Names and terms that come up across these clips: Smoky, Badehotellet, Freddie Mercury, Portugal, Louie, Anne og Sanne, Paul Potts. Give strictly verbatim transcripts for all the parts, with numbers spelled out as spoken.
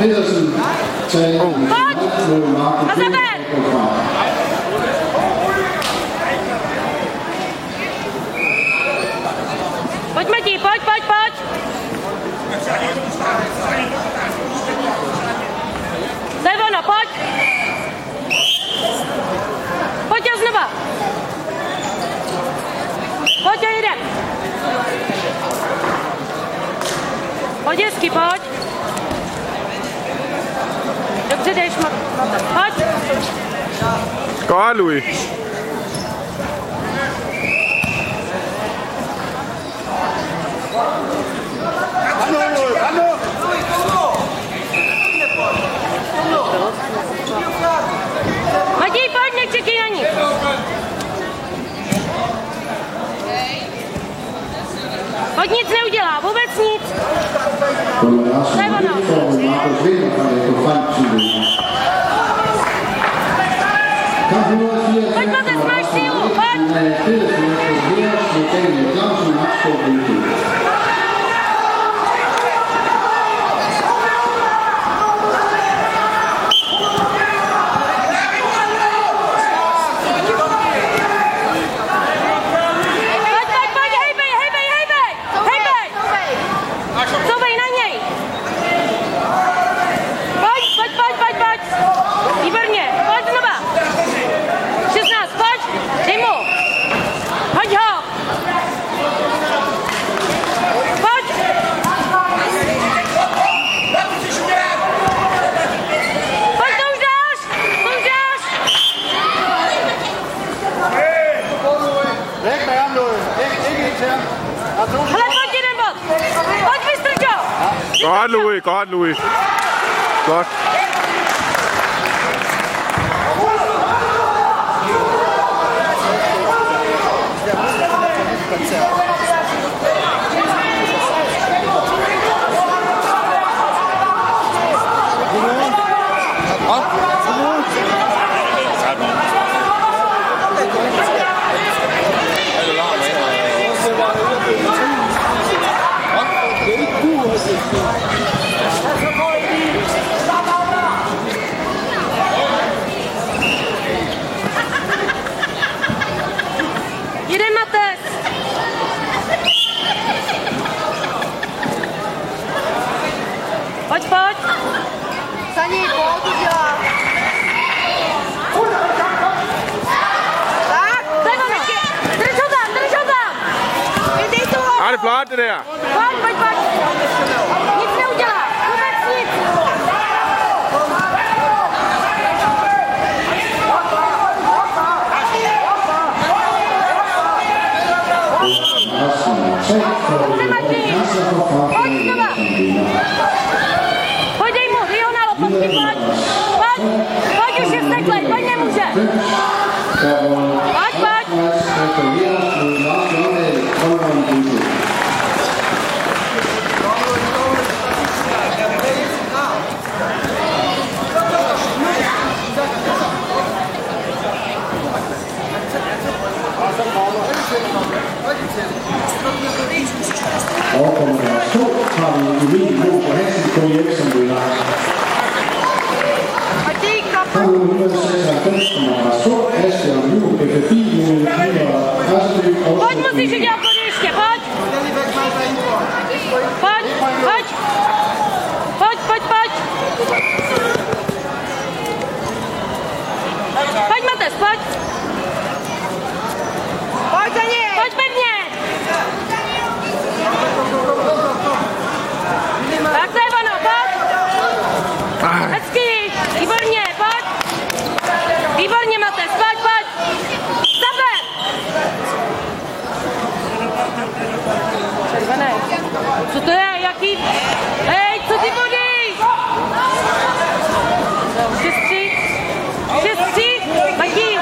Pedersen. Pojď, pojď, pojď! Zajvona, pojď! Pojď a znova! Pojď a jeden! Pojď hezky, pojď! Dobře jdeš, pojď! Go, Louie! Od nic neudělá, vůbec nic. To je ono. Pojď, Matec, máš sílu, pojď. Godt, Louie, godt, Louie. Godt. Pojď, pojď! Saní, pojď udělám! Tak, drž ho tam, drž ho tam! Vydej tu ho! Ale pláte ne! Pojď, pojď, pojď! Nic neudělá, vůbec nic! Pojď, Matěj! Pojď znova! Pojď, pojď, pojď už je vzteklej, pojď nemůže. Pojď, pojď. Og kommer der to travler i min bog på Hansens på hjem, som du lager. Pojď, musíš udělat konečně, pojď! Pojď, pojď! Pojď, pojď, pojď! Pojď, Matez, pojď! Pojď za něj! Pojď pevně! Tak to je ono, pojď! Hezky, výborně, pojď! Výborně, Matez, pojď, pojď! Zaber! Červené. Co to je? Jaký? Hej, co ty bodí? šest tři. šest tři. Matí.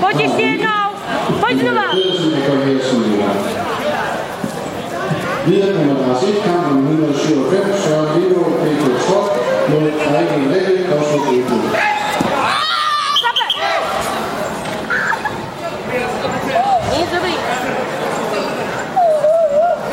Pode ser não. Pode não. Videre med madras et kamp om et hundrede og syvoghalvfems, så